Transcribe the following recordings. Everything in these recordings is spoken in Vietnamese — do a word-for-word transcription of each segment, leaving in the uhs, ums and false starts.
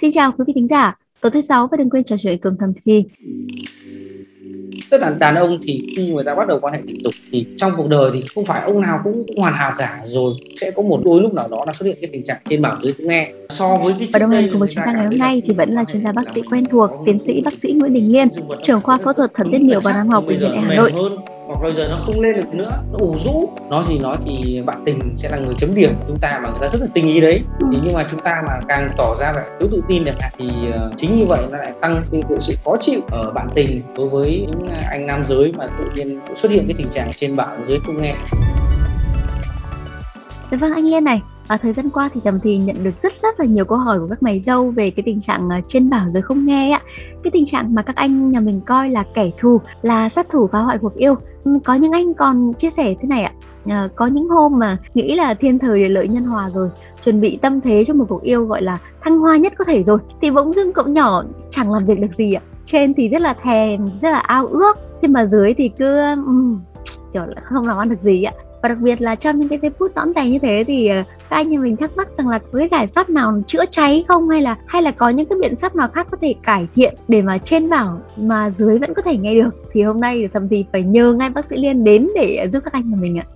Xin chào quý vị khán giả, tối thứ sáu và đừng quên trò chuyện cùng Thầm Thì. Tức là đàn ông thì khi người ta bắt đầu quan hệ tình dục thì trong cuộc đời thì không phải ông nào cũng, cũng hoàn hảo cả, rồi sẽ có một đôi lúc nào đó là xuất hiện cái tình trạng trên bảo dưới cũng nghe. So với cái và đồng hành cùng với chúng ta ngày hôm nay thì vẫn là chuyên gia bác sĩ quen thuộc, tiến sĩ bác sĩ Nguyễn Đình Liên, trưởng khoa phẫu thuật thận tiết niệu và nam học bệnh viện Đại học Hà Nội. Hoặc bây giờ nó không lên được nữa, nó ủ rũ, nói gì nói thì bạn tình sẽ là người chấm điểm chúng ta, mà người ta rất là tình ý đấy. Thì nhưng mà chúng ta mà càng tỏ ra là thiếu tự tin được thì chính như vậy nó lại tăng cái sự khó chịu ở bạn tình đối với những anh nam giới mà tự nhiên xuất hiện cái tình trạng trên bảo dưới không nghe. Dạ vâng anh Liên này, ở thời gian qua thì Thầm Thì nhận được rất rất là nhiều câu hỏi của các mày râu về cái tình trạng trên bảo dưới không nghe ạ. Cái tình trạng mà các anh nhà mình coi là kẻ thù, là sát thủ phá hoại cuộc yêu. Có những anh còn chia sẻ thế này ạ, à, có những hôm mà nghĩ là thiên thời địa lợi nhân hòa rồi, chuẩn bị tâm thế cho một cuộc yêu gọi là thăng hoa nhất có thể rồi, thì bỗng dưng cậu nhỏ chẳng làm việc được gì ạ. Trên thì rất là thèm, rất là ao ước, thế mà dưới thì cứ um, kiểu là không làm ăn được gì ạ. Và đặc biệt là trong những cái giây phút nõn tày như thế thì các anh nhà mình thắc mắc rằng là có cái giải pháp nào chữa cháy không, hay là hay là có những cái biện pháp nào khác có thể cải thiện để mà trên bảo mà dưới vẫn có thể nghe được. Thì hôm nay Thầm Thì phải nhờ ngay bác sĩ Liên đến để giúp các anh nhà mình ạ.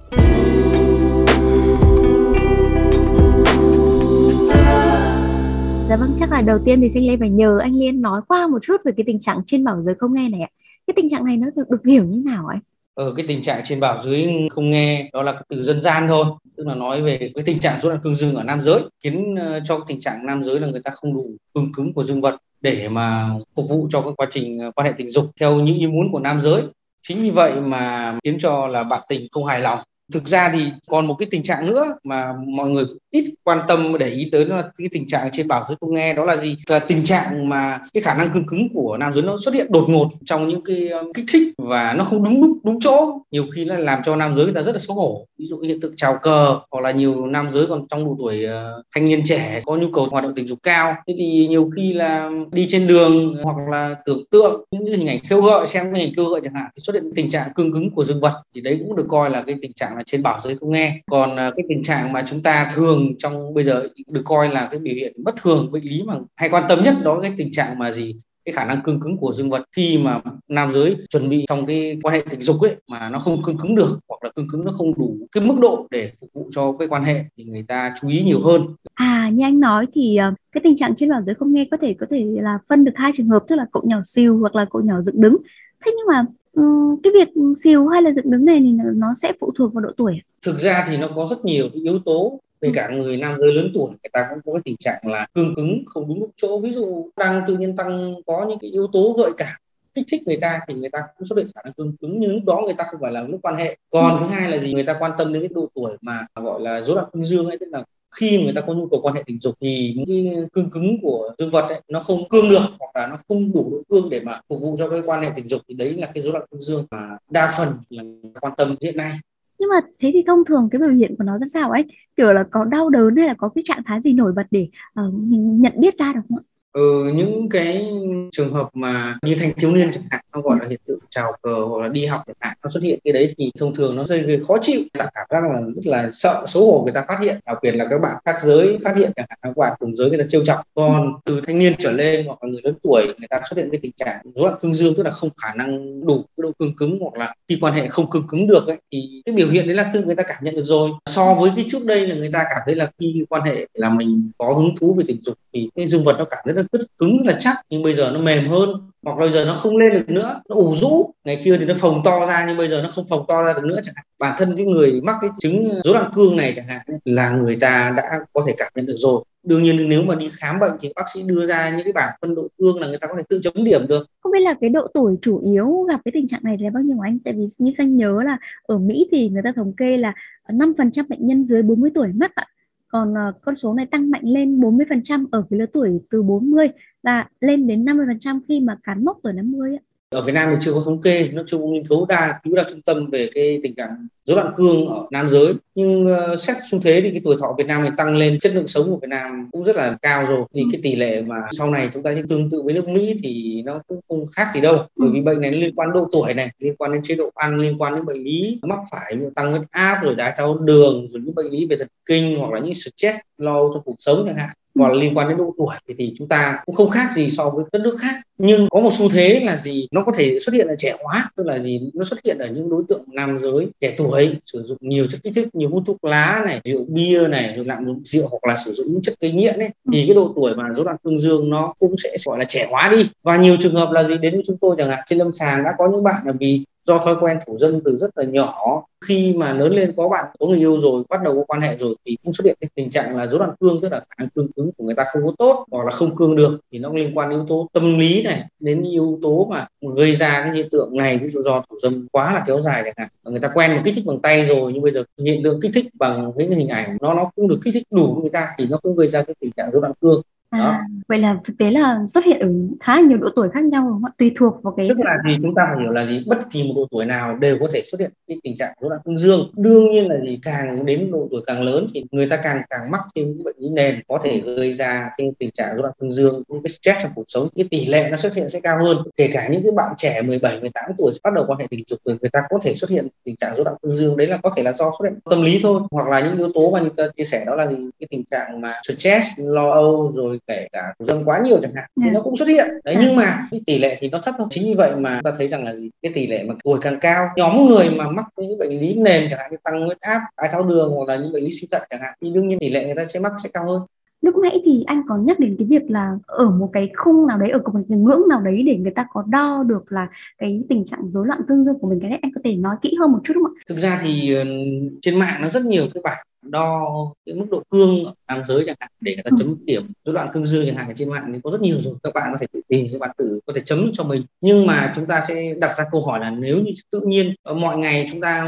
Dạ vâng, chắc là đầu tiên thì xin Lê phải nhờ anh Liên nói qua một chút về cái tình trạng trên bảo dưới không nghe này ạ. Cái tình trạng này nó được, được hiểu như nào ạ? Ở cái tình trạng trên bảo dưới không nghe đó là cái từ dân gian thôi, tức là nói về cái tình trạng rối loạn cương dương ở nam giới, khiến cho cái tình trạng nam giới là người ta không đủ cương cứng của dương vật để mà phục vụ cho cái quá trình quan hệ tình dục theo những ý muốn của nam giới. Chính vì vậy mà khiến cho là bạn tình không hài lòng. Thực ra thì còn một cái tình trạng nữa mà mọi người ít quan tâm để ý tới, đó là cái tình trạng trên bảo dưới không nghe. Đó là gì? Là tình trạng mà cái khả năng cương cứng của nam giới nó xuất hiện đột ngột trong những cái kích thích và nó không đúng đúng, đúng chỗ. Nhiều khi nó làm cho nam giới người ta rất là xấu hổ. Ví dụ hiện tượng trào cờ, hoặc là nhiều nam giới còn trong độ tuổi uh, thanh niên trẻ có nhu cầu hoạt động tình dục cao. Thế thì nhiều khi là đi trên đường hoặc là tưởng tượng những hình ảnh khiêu gợi, xem những hình ảnh khiêu gợi chẳng hạn, thì xuất hiện tình trạng cương cứng của dương vật, thì đấy cũng được coi là cái tình trạng là trên bảo dưới không nghe. Còn cái tình trạng mà chúng ta thường trong bây giờ được coi là cái biểu hiện bất thường bệnh lý mà hay quan tâm nhất, đó là cái tình trạng mà gì cái khả năng cương cứng của dương vật khi mà nam giới chuẩn bị trong cái quan hệ tình dục ấy mà nó không cương cứng được, hoặc là cương cứng nó không đủ cái mức độ để phục vụ cho cái quan hệ, thì người ta chú ý nhiều hơn. À, như anh nói thì cái tình trạng trên bảo dưới không nghe có thể có thể là phân được hai trường hợp, tức là cậu nhỏ xìu hoặc là cậu nhỏ dựng đứng. Thế nhưng mà Ừ, cái việc xìu hay là dựng đứng này thì nó sẽ phụ thuộc vào độ tuổi. Thực ra thì nó có rất nhiều yếu tố, kể cả người nam giới lớn tuổi người ta cũng có cái tình trạng là cương cứng không đúng chỗ. Ví dụ đang tự nhiên tăng có những cái yếu tố gợi cảm kích thích người ta thì người ta cũng xuất hiện khả năng cương cứng, nhưng lúc đó người ta không phải là lúc quan hệ. Còn ừ. thứ hai là gì, người ta quan tâm đến cái độ tuổi mà gọi là rối loạn cương dương ấy, tức là khi người ta có nhu cầu quan hệ tình dục thì những cái cương cứng của dương vật ấy, nó không cương được, hoặc là nó không đủ độ cương để mà phục vụ cho cái quan hệ tình dục, thì đấy là cái rối loạn cương dương mà đa phần là người ta quan tâm hiện nay. Nhưng mà thế thì thông thường cái biểu hiện của nó ra sao ấy, kiểu là có đau đớn hay là có cái trạng thái gì nổi bật để uh, nhận biết ra được không ạ? Ừ, những cái trường hợp mà như thanh thiếu niên chẳng hạn, nó gọi là hiện tượng trào cờ, hoặc là đi học chẳng hạn, nó xuất hiện cái đấy thì thông thường nó gây khó chịu, tạo cảm giác là rất là sợ, xấu hổ người ta phát hiện, đặc biệt là các bạn khác giới phát hiện chẳng hạn, các bạn cùng giới người ta trêu chọc. Còn từ thanh niên trở lên hoặc là người lớn tuổi, người ta xuất hiện cái tình trạng rối loạn cương dương, tức là không khả năng đủ cái độ cương cứng, hoặc là khi quan hệ không cương cứng được ấy, thì cái biểu hiện đấy là tự người ta cảm nhận được rồi. So với cái trước đây là người ta cảm thấy là khi quan hệ là mình có hứng thú về tình dục thì cái dương vật nó cảm thấy rất cứng, rất là chắc, nhưng bây giờ nó mềm hơn, hoặc là bây giờ nó không lên được nữa, nó ủ rũ. Ngày kia thì nó phồng to ra nhưng bây giờ nó không phồng to ra được nữa chẳng hạn. Bản thân cái người mắc cái chứng rối loạn cương này chẳng hạn là người ta đã có thể cảm nhận được rồi. Đương nhiên nếu mà đi khám bệnh thì bác sĩ đưa ra những cái bảng phân độ cương là người ta có thể tự chấm điểm được. Không biết là cái độ tuổi chủ yếu gặp cái tình trạng này là bao nhiêu anh? Tại vì như anh nhớ là ở Mỹ thì người ta thống kê là năm phần trăm bệnh nhân dưới bốn mươi tuổi mắc ạ. Còn con số này tăng mạnh lên bốn mươi phần trăm ở cái lứa tuổi từ bốn mươi và lên đến năm mươi phần trăm khi mà cán mốc tuổi năm mươi. Ở Việt Nam thì chưa có thống kê, nó chưa có nghiên cứu đa cứu đa trung tâm về cái tình trạng rối loạn cương ở nam giới. Nhưng uh, xét xu thế thì cái tuổi thọ Việt Nam thì tăng lên, chất lượng sống của Việt Nam cũng rất là cao rồi. Thì cái tỷ lệ mà sau này chúng ta sẽ tương tự với nước Mỹ thì nó cũng không khác gì đâu. Bởi vì bệnh này liên quan độ tuổi này, liên quan đến chế độ ăn, liên quan đến bệnh lý mắc phải như tăng huyết áp, rồi đái tháo đường, rồi những bệnh lý về thần kinh, hoặc là những stress lo trong cuộc sống chẳng hạn. Còn liên quan đến độ tuổi thì, thì chúng ta cũng không khác gì so với các nước khác, nhưng có một xu thế là gì, nó có thể xuất hiện ở trẻ hóa, tức là gì, nó xuất hiện ở những đối tượng nam giới trẻ tuổi sử dụng nhiều chất kích thích, nhiều hút thuốc lá này, rượu bia này, rồi lạm dụng rượu hoặc là sử dụng những chất gây nghiện ấy, thì cái độ tuổi mà rối loạn cương dương nó cũng sẽ gọi là trẻ hóa đi. Và nhiều trường hợp là gì, đến với chúng tôi chẳng hạn trên lâm sàng đã có những bạn là vì do thói quen thủ dâm từ rất là nhỏ, khi mà lớn lên có bạn có người yêu rồi, bắt đầu có quan hệ rồi thì cũng xuất hiện cái tình trạng là rối loạn cương, tức là khả năng cương cứng của người ta không có tốt hoặc là không cương được, thì nó liên quan đến yếu tố tâm lý này, đến yếu tố mà gây ra cái hiện tượng này, ví dụ do thủ dâm quá là kéo dài chẳng hạn. Người ta quen một kích thích bằng tay rồi nhưng bây giờ hiện tượng kích thích bằng những hình ảnh nó nó cũng được kích thích đủ người ta thì nó cũng gây ra cái tình trạng rối loạn cương. À, vậy là thực tế là xuất hiện ở khá là nhiều độ tuổi khác nhau đúng không? Tùy thuộc vào cái... Tức là gì, chúng ta phải hiểu là gì, bất kỳ một độ tuổi nào đều có thể xuất hiện cái tình trạng rối loạn cương dương. Đương nhiên là gì, càng đến độ tuổi càng lớn thì người ta càng càng mắc thêm những bệnh lý nền có thể gây ra cái tình trạng rối loạn cương dương, những cái stress trong cuộc sống, cái tỷ lệ nó xuất hiện sẽ cao hơn. Kể cả những cái bạn trẻ mười bảy, mười tám tuổi bắt đầu quan hệ tình dục rồi người ta có thể xuất hiện tình trạng rối loạn cương dương, đấy là có thể là do xuất hiện tâm lý thôi, hoặc là những yếu tố mà như ta chia sẻ đó là gì? Cái tình trạng mà stress, lo âu rồi kể cả thủ dâm quá nhiều chẳng hạn thì nó cũng xuất hiện đấy, nhưng mà cái tỷ lệ thì nó thấp hơn. Chính vì vậy mà ta thấy rằng là gì, cái tỷ lệ mà tuổi càng cao, nhóm người mà mắc những bệnh lý nền chẳng hạn như tăng huyết áp, đái tháo đường hoặc là những bệnh lý suy thận chẳng hạn thì đương nhiên tỷ lệ người ta sẽ mắc sẽ cao hơn. Lúc nãy thì anh có nhắc đến cái việc là ở một cái khung nào đấy, ở một cái ngưỡng nào đấy để người ta có đo được là cái tình trạng rối loạn cương dương của mình, cái đấy anh có thể nói kỹ hơn một chút đúng không ạ? Thực ra thì trên mạng nó rất nhiều cái bản đo cái mức độ cương ở nam giới chẳng hạn để người ta ừ. chấm điểm rối loạn cương dương chẳng hạn, ở trên mạng thì có rất nhiều rồi, các bạn có thể tự tìm, các bạn tự có thể chấm cho mình. Nhưng mà chúng ta sẽ đặt ra câu hỏi là nếu như tự nhiên mọi ngày chúng ta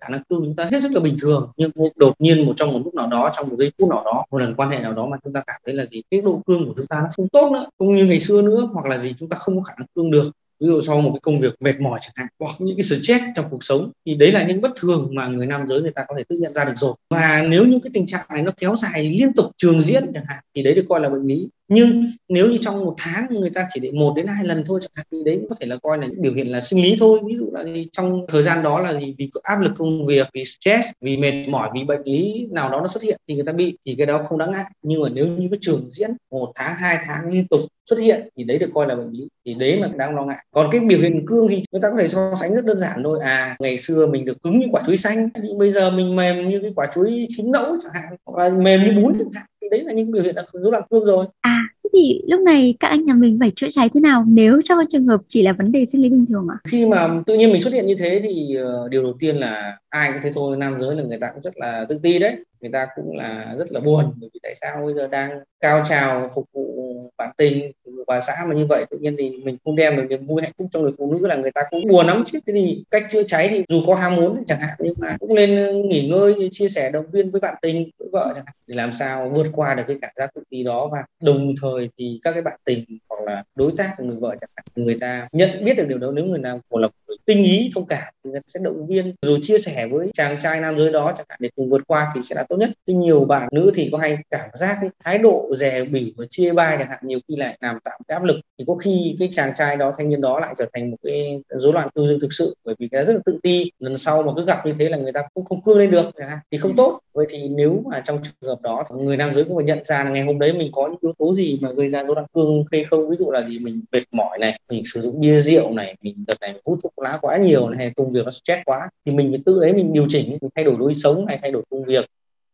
khả năng cương chúng ta hết sức là bình thường, nhưng đột nhiên một trong một lúc nào đó, trong một giây phút nào đó, một lần quan hệ nào đó mà chúng ta cảm thấy là gì, cái độ cương của chúng ta nó không tốt nữa, không như ngày xưa nữa, hoặc là gì chúng ta không có khả năng cương được, ví dụ sau một cái công việc mệt mỏi chẳng hạn, hoặc những cái stress trong cuộc sống, thì đấy là những bất thường mà người nam giới người ta có thể tự nhận ra được rồi. Và nếu như cái tình trạng này nó kéo dài liên tục trường diễn chẳng hạn thì đấy được coi là bệnh lý. Nhưng nếu như trong một tháng người ta chỉ để một đến hai lần thôi chẳng hạn thì đấy cũng có thể là coi là những biểu hiện là sinh lý thôi, ví dụ là gì, trong thời gian đó là gì, vì áp lực công việc, vì stress, vì mệt mỏi, vì bệnh lý nào đó nó xuất hiện thì người ta bị, thì cái đó không đáng ngại. Nhưng mà nếu như cái trường diễn một tháng hai tháng liên tục xuất hiện thì đấy được coi là bệnh lý, thì đấy là đáng lo ngại. Còn cái biểu hiện cương thì người ta có thể so sánh rất đơn giản thôi, à ngày xưa mình được cứng như quả chuối xanh thì bây giờ mình mềm như cái quả chuối chín nẫu chẳng hạn, hoặc là mềm như bún chẳng hạn, thì đấy là những biểu hiện là rối loạn cương rồi. À thế thì lúc này các anh nhà mình phải chữa cháy thế nào nếu trong trường hợp chỉ là vấn đề sinh lý bình thường ạ? À? Khi mà tự nhiên mình xuất hiện như thế thì uh, điều đầu tiên là ai cũng thế thôi, nam giới là người ta cũng rất là tự ti đấy, người ta cũng là rất là buồn, bởi vì tại sao bây giờ đang cao trào phục vụ bản tình, phục vụ bà xã mà như vậy tự nhiên thì mình không đem được niềm vui hạnh phúc cho người phụ nữ là người ta cũng buồn lắm chứ. Thế thì cách chữa cháy thì dù có ham muốn chẳng hạn nhưng mà cũng nên nghỉ ngơi, chia sẻ động viên với bạn tình, với vợ chẳng hạn, để làm sao vượt qua được cái cảm giác tự ti đó. Và đồng thời thì các cái bạn tình hoặc là đối tác của người vợ chẳng hạn, người ta nhận biết được điều đó, nếu người nào của là tinh ý thông cảm thì người ta sẽ động viên rồi chia sẻ với chàng trai nam giới đó chẳng hạn để cùng vượt qua thì sẽ là tốt nhất. Nhưng nhiều bạn nữ thì có hay cảm giác ấy, thái độ dè bỉ và chia bai chẳng hạn, nhiều khi lại làm tạo cái áp lực, thì có khi cái chàng trai đó, thanh niên đó lại trở thành một cái rối loạn cương dương thực sự, bởi vì người ta rất là tự ti, lần sau mà cứ gặp như thế là người ta cũng không cương lên được thì không tốt. Vậy thì nếu mà trong trường hợp đó thì người nam giới cũng phải nhận ra là ngày hôm đấy mình có những yếu tố gì mà gây ra rối loạn cương hay không, ví dụ là gì mình mệt mỏi này, mình sử dụng bia rượu này, mình đợt này mình hút thuốc lá quá nhiều này, hay công việc nó stress quá, thì mình phải tự ấy mình điều chỉnh, mình thay đổi lối sống hay thay đổi công việc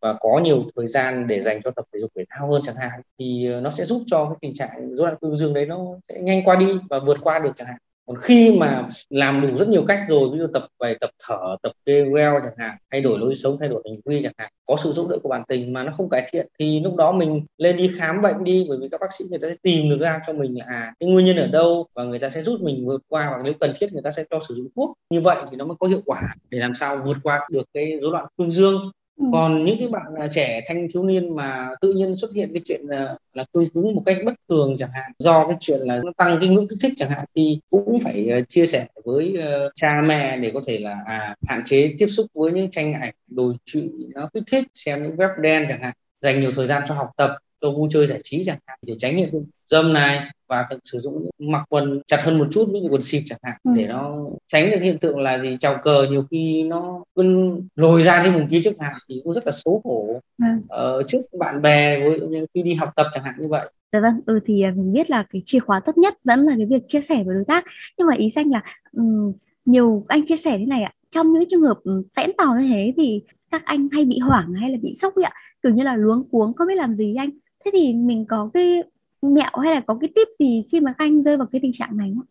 và có nhiều thời gian để dành cho tập thể dục thể thao hơn chẳng hạn, thì nó sẽ giúp cho cái tình trạng rối loạn cương dương đấy nó sẽ nhanh qua đi và vượt qua được chẳng hạn. Còn khi mà làm đủ rất nhiều cách rồi, ví dụ tập về tập thở, tập yoga chẳng hạn, thay đổi lối sống, thay đổi hành vi chẳng hạn, có sự giúp đỡ của bạn tình mà nó không cải thiện thì lúc đó mình lên đi khám bệnh đi, bởi vì các bác sĩ người ta sẽ tìm được ra cho mình là à, cái nguyên nhân ở đâu và người ta sẽ giúp mình vượt qua, hoặc nếu cần thiết người ta sẽ cho sử dụng thuốc. Như vậy thì nó mới có hiệu quả để làm sao vượt qua được cái rối loạn cương dương. Còn những cái bạn trẻ thanh thiếu niên mà tự nhiên xuất hiện cái chuyện là, là cương cứng một cách bất thường chẳng hạn, do cái chuyện là nó tăng cái ngưỡng kích thích chẳng hạn, thì cũng phải chia sẻ với uh, cha mẹ để có thể là à, hạn chế tiếp xúc với những tranh ảnh đồi trụy nó kích thích, xem những web đen chẳng hạn, dành nhiều thời gian cho học tập, đồ vui chơi giải trí chẳng hạn, để tránh hiện tượng dâm này, và sử dụng mặc quần chặt hơn một chút, ví dụ quần xịp chẳng hạn, ừ. để nó tránh được hiện tượng là gì trào cờ nhiều khi nó cứ lồi ra thêm vùng kia trước hạn thì cũng rất là xấu hổ ừ. ờ, trước bạn bè với khi đi học tập chẳng hạn như vậy. Dạ vâng, ừ thì mình biết là cái chìa khóa tốt nhất vẫn là cái việc chia sẻ với đối tác, nhưng mà ý danh là um, nhiều anh chia sẻ thế này ạ, trong những trường hợp tẽn tàu như thế thì các anh hay bị hoảng hay là bị sốc ấy ạ, kiểu như là luống cuống không biết làm gì anh. Thế thì mình có cái mẹo hay là có cái tip gì khi mà các anh rơi vào cái tình trạng này không?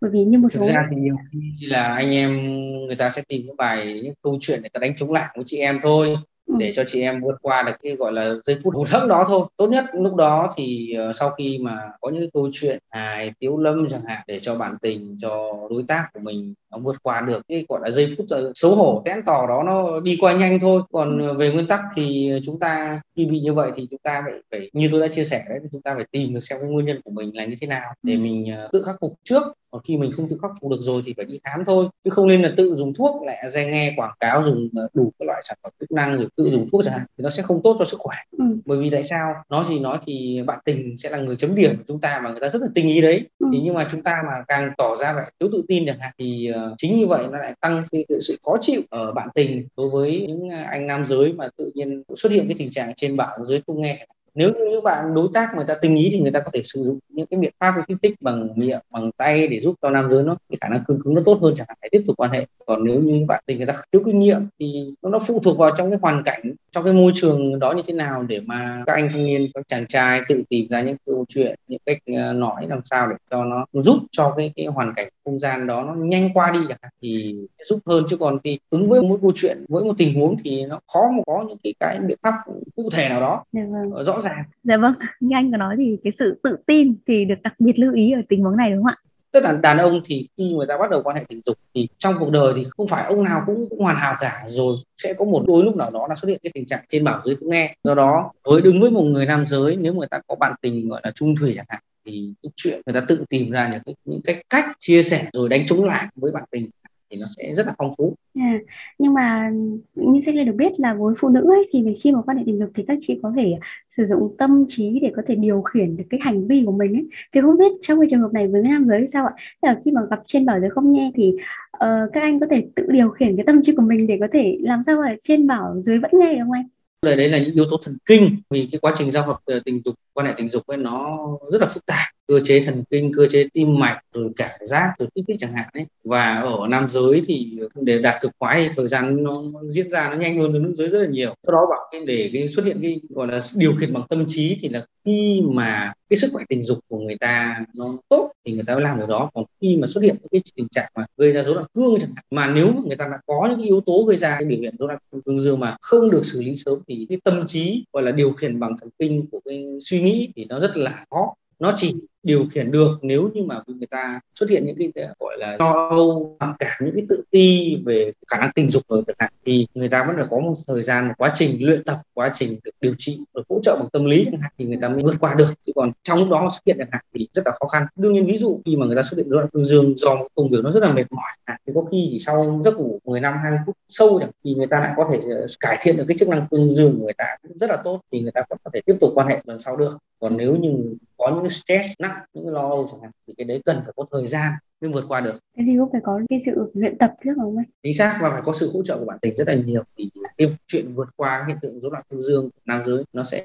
Bởi vì như một số thực ra thì nhiều khi là anh em người ta sẽ tìm những bài, những câu chuyện để ta đánh chống lại với chị em thôi, ừ. để cho chị em vượt qua được cái gọi là giây phút hụt hẫng đó thôi. Tốt nhất lúc đó thì uh, sau khi mà có những câu chuyện hài tiếu lâm chẳng hạn, để cho bản tình, cho đối tác của mình nó vượt qua được cái gọi là giây phút xấu hổ tẽn tỏ đó, nó đi qua nhanh thôi. Còn về nguyên tắc thì chúng ta khi bị như vậy thì chúng ta phải, phải như tôi đã chia sẻ đấy, chúng ta phải tìm được xem cái nguyên nhân của mình là như thế nào để mình tự khắc phục trước. Còn khi mình không tự khắc phục được rồi thì phải đi khám thôi, chứ không nên là tự dùng thuốc, lại ra nghe quảng cáo dùng đủ các loại sản phẩm chức năng rồi tự dùng thuốc chẳng hạn, thì nó sẽ không tốt cho sức khỏe. ừ. Bởi vì tại sao, nói gì nói thì bạn tình sẽ là người chấm điểm của chúng ta, mà người ta rất là tinh ý đấy. ừ. Thì nhưng mà chúng ta mà càng tỏ ra vẻ thiếu tự tin chẳng hạn thì chính như vậy nó lại tăng cái sự khó chịu ở bạn tình đối với những anh nam giới mà tự nhiên xuất hiện cái tình trạng trên bảo giới không nghe. Nếu như bạn đối tác người ta tinh ý thì người ta có thể sử dụng những cái biện pháp kích thích bằng miệng, bằng tay để giúp cho nam giới nó cái khả năng cương cứng nó tốt hơn chẳng hạn, để tiếp tục quan hệ. Còn nếu như bạn tình người ta thiếu kinh nghiệm thì nó phụ thuộc vào trong cái hoàn cảnh, trong cái môi trường đó như thế nào để mà các anh thanh niên, các chàng trai tự tìm ra những câu chuyện, những cách nói làm sao để cho nó giúp cho cái, cái hoàn cảnh không gian đó nó nhanh qua đi chẳng hạn thì giúp hơn. Chứ còn thì ứng với mỗi câu chuyện, mỗi một tình huống thì nó khó mà có những cái, cái biện pháp cụ thể nào đó rõ ràng. Dạ vâng, như anh có nói thì cái sự tự tin thì được đặc biệt lưu ý ở tình huống này đúng không ạ? Tức là đàn ông thì khi người ta bắt đầu quan hệ tình dục thì trong cuộc đời thì không phải ông nào cũng, cũng hoàn hảo cả, rồi sẽ có một đôi lúc nào đó là xuất hiện cái tình trạng trên bảo dưới cũng nghe. Do đó với đứng với một người nam giới, nếu người ta có bạn tình gọi là chung thủy chẳng hạn thì cái chuyện người ta tự tìm ra những, những cái cách chia sẻ rồi đánh chống lại với bạn tình thì nó sẽ rất là phong phú. À, nhưng mà như sẽ được biết là với phụ nữ ấy, thì khi mà quan hệ tình dục thì các chị có thể sử dụng tâm trí để có thể điều khiển được cái hành vi của mình ấy. Thì không biết trong cái trường hợp này với nam giới sao ạ? Là khi mà gặp trên bảo giới không nghe thì uh, các anh có thể tự điều khiển cái tâm trí của mình để có thể làm sao mà trên bảo dưới vẫn nghe được không anh? Đấy là những yếu tố thần kinh, vì cái quá trình giao hợp tình dục, quan hệ tình dục ấy nó rất là phức tạp, cơ chế thần kinh, cơ chế tim mạch, rồi cảm giác, rồi kích thích chẳng hạn ấy. Và ở nam giới thì để đạt cực khoái thì thời gian nó diễn ra nó nhanh hơn ở nữ giới rất là nhiều. Sau đó bảo cái để cái xuất hiện cái gọi là điều khiển bằng tâm trí thì là khi mà cái sức khỏe tình dục của người ta nó tốt thì người ta mới làm điều đó. Còn khi mà xuất hiện những cái tình trạng mà gây ra rối loạn cương chẳng hạn, mà nếu người ta đã có những cái yếu tố gây ra cái biểu hiện rối loạn cương dương mà không được xử lý sớm thì cái tâm trí gọi là điều khiển bằng thần kinh của cái suy nghĩ thì nó rất là khó. Nó chỉ điều khiển được nếu như mà người ta xuất hiện những cái gọi là lo âu, mặc cảm, những cái tự ti về khả năng tình dục rồi chẳng hạn, thì người ta vẫn phải có một thời gian, một quá trình luyện tập, quá trình được điều trị, được hỗ trợ bằng tâm lý chẳng hạn thì người ta mới vượt qua được. Chứ còn trong lúc đó xuất hiện chẳng hạn thì rất là khó khăn. Đương nhiên ví dụ khi mà người ta xuất hiện rối loạn cương dương do công việc nó rất là mệt mỏi à, thì có khi chỉ sau giấc ngủ mười lăm hai mươi phút sâu chẳng, thì người ta lại có thể cải thiện được cái chức năng cương dương của người ta cũng rất là tốt, thì người ta vẫn có thể tiếp tục quan hệ lần sau được. Còn nếu như có những stress nặng, những lo âu chẳng hạn thì cái đấy cần phải có thời gian mới vượt qua được. Cái gì cũng phải có cái sự luyện tập trước không anh? Chính xác, và phải có sự hỗ trợ của bạn tình rất là nhiều thì cái chuyện vượt qua hiện tượng rối loạn cương dương nam giới nó sẽ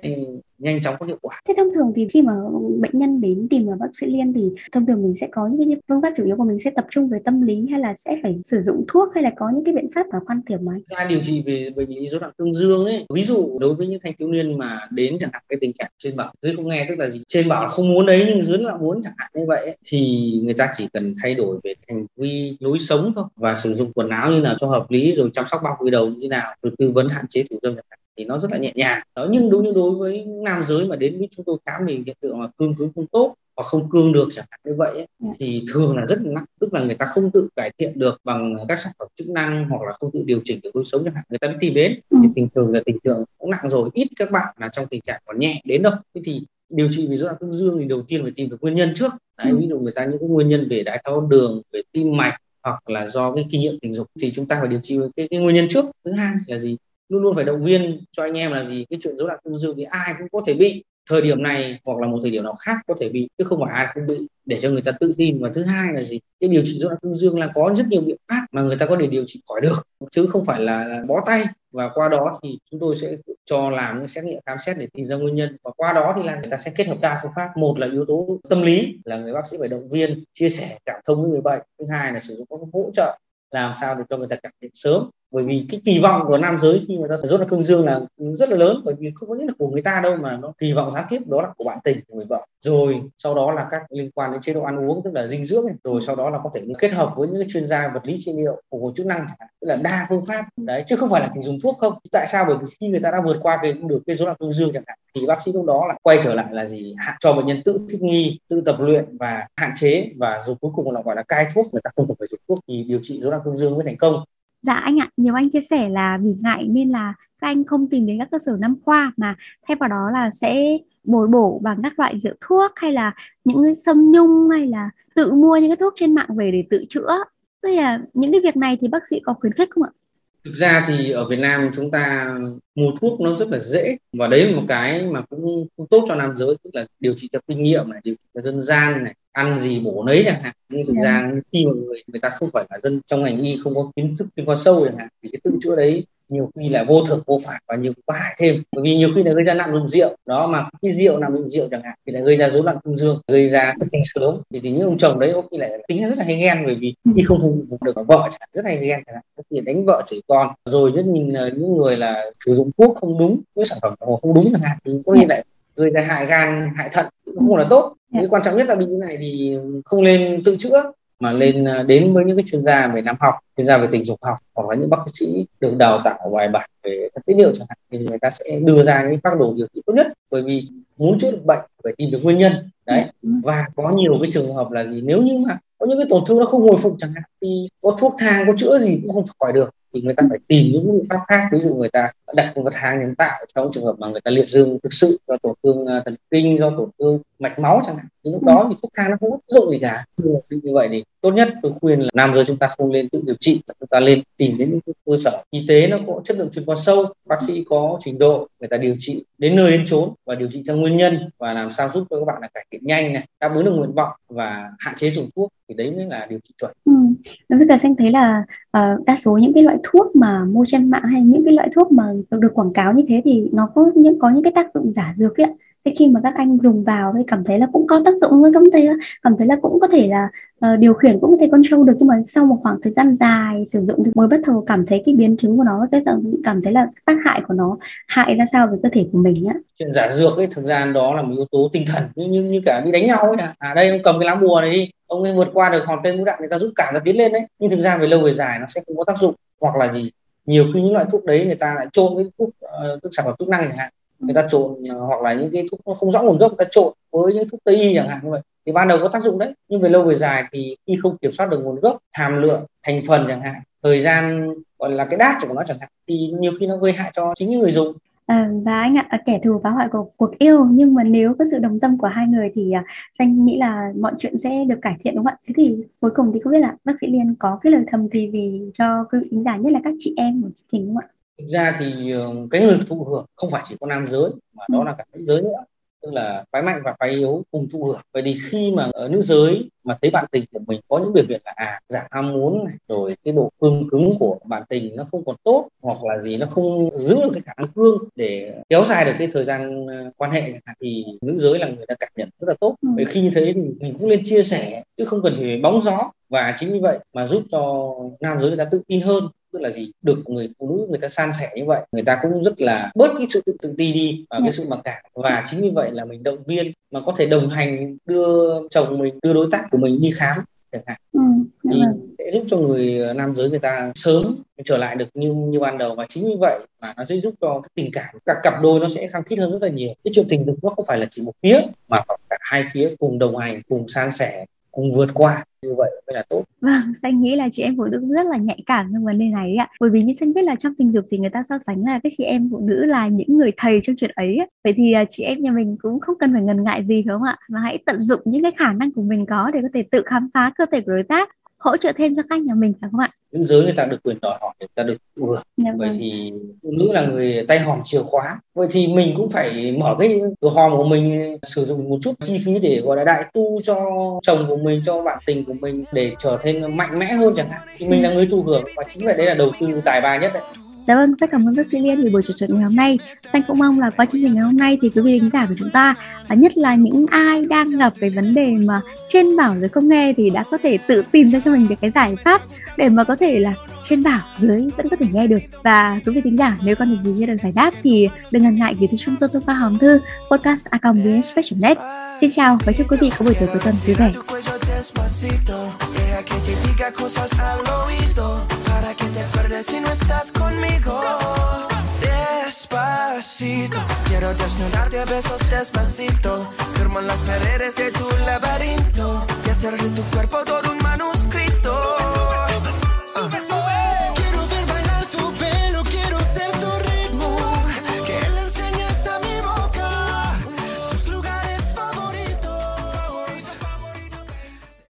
nhanh chóng có hiệu quả. Thế thông thường thì khi mà bệnh nhân đến tìm vào bác sĩ Liên thì thông thường mình sẽ có những cái phương pháp chủ yếu của mình sẽ tập trung về tâm lý, hay là sẽ phải sử dụng thuốc, hay là có những cái biện pháp mà can thiệp mà ra điều trị về bệnh lý rối loạn cương dương ấy. Ví dụ đối với những thanh thiếu niên mà đến chẳng hạn cái tình trạng trên bảo dưới không nghe, tức là gì trên bảo là không muốn đấy nhưng dưới là muốn chẳng hạn như vậy ấy, thì người ta chỉ cần thay đổi về hành vi, lối sống thôi, và sử dụng quần áo như nào cho hợp lý, rồi chăm sóc bao quy đầu như thế nào, rồi tư vấn hạn chế thủ dâm chẳng hạn, thì nó rất là nhẹ nhàng. Đó, nhưng đúng như đối với nam giới mà đến với chúng tôi khám vì hiện tượng mà cương cứng không tốt hoặc không cương được chẳng hạn như vậy ấy, thì thường là rất là nặng, tức là người ta không tự cải thiện được bằng các sản phẩm chức năng hoặc là không tự điều chỉnh được lối sống chẳng hạn, người ta mới tìm đến. Thì tình thường là tình thường cũng nặng rồi, ít các bạn là trong tình trạng còn nhẹ đến đâu. Thế thì điều trị về rối loạn cương dương thì đầu tiên phải tìm được nguyên nhân trước. Đấy, ví dụ người ta những cái nguyên nhân về đái tháo đường đường, về tim mạch hoặc là do cái kinh nghiệm tình dục thì chúng ta phải điều trị cái, cái nguyên nhân trước. Thứ hai là gì, luôn luôn phải động viên cho anh em là gì, cái chuyện rối loạn cương dương thì ai cũng có thể bị, thời điểm này hoặc là một thời điểm nào khác có thể bị, chứ không phải ai không bị, để cho người ta tự tin. Và thứ hai là gì, cái điều trị rối loạn cương dương là có rất nhiều biện pháp mà người ta có thể điều trị khỏi được, chứ không phải là, là bó tay. Và qua đó thì chúng tôi sẽ cho làm những xét nghiệm khám xét để tìm ra nguyên nhân, và qua đó thì là người ta sẽ kết hợp đa phương pháp. Một là yếu tố tâm lý, là người bác sĩ phải động viên, chia sẻ, cảm thông với người bệnh. Thứ hai là sử dụng các hỗ trợ làm sao để cho người ta cảm nhận sớm, bởi vì cái kỳ vọng của nam giới khi mà ta rối loạn cương dương là rất là lớn, bởi vì không có nhất là của người ta đâu mà nó kỳ vọng gián tiếp đó là của bản tình của người vợ, rồi sau đó là các liên quan đến chế độ ăn uống, tức là dinh dưỡng, rồi sau đó là có thể kết hợp với những chuyên gia vật lý trị liệu, phục hồi chức năng, tức là đa phương pháp đấy, chứ không phải là chỉ dùng thuốc không. Tại sao? Bởi vì khi người ta đã vượt qua cái được cái rối loạn cương dương chẳng hạn, thì bác sĩ lúc đó lại quay trở lại là gì, cho bệnh nhân tự thích nghi, tự tập luyện và hạn chế, và rồi cuối cùng là gọi là cai thuốc, người ta không cần phải dùng thuốc thì điều trị rối loạn cương dương mới thành công. Dạ anh ạ, nhiều anh chia sẻ là vì ngại nên là các anh không tìm đến các cơ sở nam khoa, mà thay vào đó là sẽ bồi bổ bằng các loại rượu thuốc hay là những sâm nhung, hay là tự mua những cái thuốc trên mạng về để tự chữa. Tức là những cái việc này thì bác sĩ có khuyến khích không ạ? Thực ra thì ở Việt Nam chúng ta mua thuốc nó rất là dễ, và đấy là một cái mà cũng không tốt cho nam giới, tức là điều trị theo kinh nghiệm này, điều trị theo dân gian này, ăn gì bổ nấy chẳng hạn. Nhưng thực ra khi mà người, người ta không phải là dân trong ngành y, không có kiến thức chuyên khoa sâu chẳng hạn, thì cái tự chữa đấy nhiều khi là vô thưởng vô phạt, và nhiều có hại thêm, bởi vì nhiều khi là gây ra lạm dụng rượu đó, mà cái rượu lạm dụng rượu chẳng hạn thì lại gây ra rối loạn cương dương, gây ra bất tình sớm. Thì, thì những ông chồng đấy có khi lại tính rất là hay ghen, bởi vì khi không phục vụ được vợ chẳng hạn, rất hay ghen chẳng hạn, có khi đánh vợ chửi con, rồi rất nhìn những người là sử dụng thuốc không đúng, những sản phẩm không đúng chẳng hạn, thì có khi lại gây ra hại gan hại thận, cũng không là tốt. Cái quan trọng nhất là bị như này thì không nên tự chữa, mà lên đến với những cái chuyên gia về nam học, chuyên gia về tình dục học, hoặc là những bác sĩ được đào tạo bài bản về các tín hiệu chẳng hạn, thì người ta sẽ đưa ra những phác đồ điều trị tốt nhất. Bởi vì muốn chữa được bệnh phải tìm được nguyên nhân đấy. Và có nhiều cái trường hợp là gì, nếu như mà có những cái tổn thương nó không hồi phục chẳng hạn, thì có thuốc thang có chữa gì cũng không khỏi được, thì người ta phải tìm những biện pháp khác. Ví dụ người ta đặt một vật hàng nhân tạo trong trường hợp mà người ta liệt dương thực sự do tổn thương thần kinh, do tổn thương mạch máu chẳng hạn, thì lúc đó thì thuốc thang nó không hữu dụng gì cả. Như vậy thì tốt nhất tôi khuyên là nam giới chúng ta không nên tự điều trị, chúng ta lên tìm đến những cơ sở y tế nó có chất lượng chuyên khoa sâu, bác sĩ có trình độ, người ta điều trị đến nơi đến chốn và điều trị theo nguyên nhân, và làm sao giúp cho các bạn là cải thiện nhanh này, đáp ứng được nguyện vọng và hạn chế dùng thuốc, thì đấy mới là điều trị chuẩn. Ừ. Với cả Xanh thấy là uh, đa số những cái loại thuốc mà mua trên mạng hay những cái loại thuốc mà được quảng cáo như thế thì nó có những có những cái tác dụng giả dược ấy ạ. Thế khi mà các anh dùng vào thì cảm thấy là cũng có tác dụng, với cảm thấy là, cảm thấy là cũng có thể là uh, điều khiển, cũng có thể control được, nhưng mà sau một khoảng thời gian dài sử dụng thì mới bắt đầu cảm thấy cái biến chứng của nó, cái cảm thấy là tác hại của nó hại ra sao với cơ thể của mình á. Chuyện giả dược ấy thực ra đó là một yếu tố tinh thần, như như, như cả đi đánh nhau ấy nè, à đây ông cầm cái lá bùa này đi, ông ấy vượt qua được hòn tên mũi đạn, người ta dũng cảm, người ta tiến lên đấy, nhưng thực ra về lâu về dài nó sẽ không có tác dụng. Hoặc là gì, nhiều khi những loại thuốc đấy người ta lại trộn với thuốc uh, sản phẩm chức năng chẳng hạn, người ta trộn, hoặc là những cái thuốc không rõ nguồn gốc người ta trộn với những thuốc tây y chẳng hạn. Như vậy thì ban đầu có tác dụng đấy, nhưng về lâu về dài thì khi không kiểm soát được nguồn gốc, hàm lượng, thành phần chẳng hạn, thời gian gọi là cái đát của nó chẳng hạn, thì nhiều khi nó gây hại cho chính những người dùng. À, và anh ạ, kẻ thù phá hoại của cuộc yêu, nhưng mà nếu có sự đồng tâm của hai người thì Xanh nghĩ là mọi chuyện sẽ được cải thiện, đúng không ạ? Thế thì cuối cùng thì không biết là bác sĩ Liên có cái lời thầm thì vì cho quý khán giả, nhất là các chị em của chương trình không ạ? Thực ra thì cái người thụ hưởng không phải chỉ có nam giới, mà đó là cả nữ giới nữa, tức là phái mạnh và phái yếu cùng thụ hưởng. Vậy thì khi mà ở nữ giới mà thấy bạn tình của mình có những biểu hiện là à giảm ham muốn này, rồi cái độ cương cứng của bạn tình nó không còn tốt, hoặc là gì nó không giữ được cái khả năng cương để kéo dài được cái thời gian quan hệ, thì nữ giới là người ta cảm nhận rất là tốt. Vậy khi như thế thì mình cũng nên chia sẻ, chứ không cần phải bóng gió, và chính như vậy mà giúp cho nam giới người ta tự tin hơn. Tức là gì, được người phụ nữ người ta san sẻ như vậy, người ta cũng rất là bớt cái sự tự tự ti đi và cái sự mặc cảm. Và chính như vậy là mình động viên, mà có thể đồng hành đưa chồng mình, đưa đối tác của mình đi khám chẳng hạn, ừ, thì sẽ giúp cho người nam giới người ta sớm trở lại được như như ban đầu. Và chính như vậy là nó sẽ giúp cho cái tình cảm các cặp đôi nó sẽ khăng khít hơn rất là nhiều. Cái chuyện tình dục nó không phải là chỉ một phía, mà cả hai phía cùng đồng hành, cùng san sẻ, cùng vượt qua, như vậy mới là tốt. Vâng, Xanh nghĩ là chị em phụ nữ cũng rất là nhạy cảm trong vấn đề này ấy ạ. Bởi vì như Xanh biết là trong tình dục thì người ta so sánh là các chị em phụ nữ là những người thầy trong chuyện ấy. Vậy thì chị em nhà mình cũng không cần phải ngần ngại gì, phải không ạ? Mà hãy tận dụng những cái khả năng của mình có để có thể tự khám phá cơ thể của đối tác. hỗ trợ thêm cho các nhà mình phải không ạ? Nữ giới người ta được quyền đòi hỏi, người ta được hưởng. Vậy vâng. Thì phụ nữ là người tay hòm chìa khóa. Vậy thì mình cũng phải mở cái cửa hòm của mình, sử dụng một chút chi phí để gọi là đại tu cho chồng của mình, cho bạn tình của mình để trở thêm mạnh mẽ hơn chẳng hạn. Thì mình là người thụ hưởng và chính vậy đấy là đầu tư tài ba nhất đấy. Dạ vâng, rất cảm ơn bác sĩ Liên vì buổi trò chuyện ngày hôm nay. Xanh cũng mong là qua chương trình ngày hôm nay thì quý vị khán giả của chúng ta, nhất là những ai đang gặp cái vấn đề mà trên bảo dưới không nghe, thì đã có thể tự tìm ra cho mình được cái giải pháp để mà có thể là trên bảo dưới vẫn có thể nghe được. Và quý vị khán giả nếu còn gì chưa được giải đáp thì đừng ngần ngại gửi tới chúng tôi thông qua hòm thư podcast a còng vnexpress chấm net. Xin chào và chúc quý vị có buổi tối cuối tuần vui vẻ. Que te pierdes si no estás conmigo. Despacito, quiero desnudarte a besos despacito. Firmo en las paredes de tu laberinto y hacer de tu cuerpo todo un manuscrito.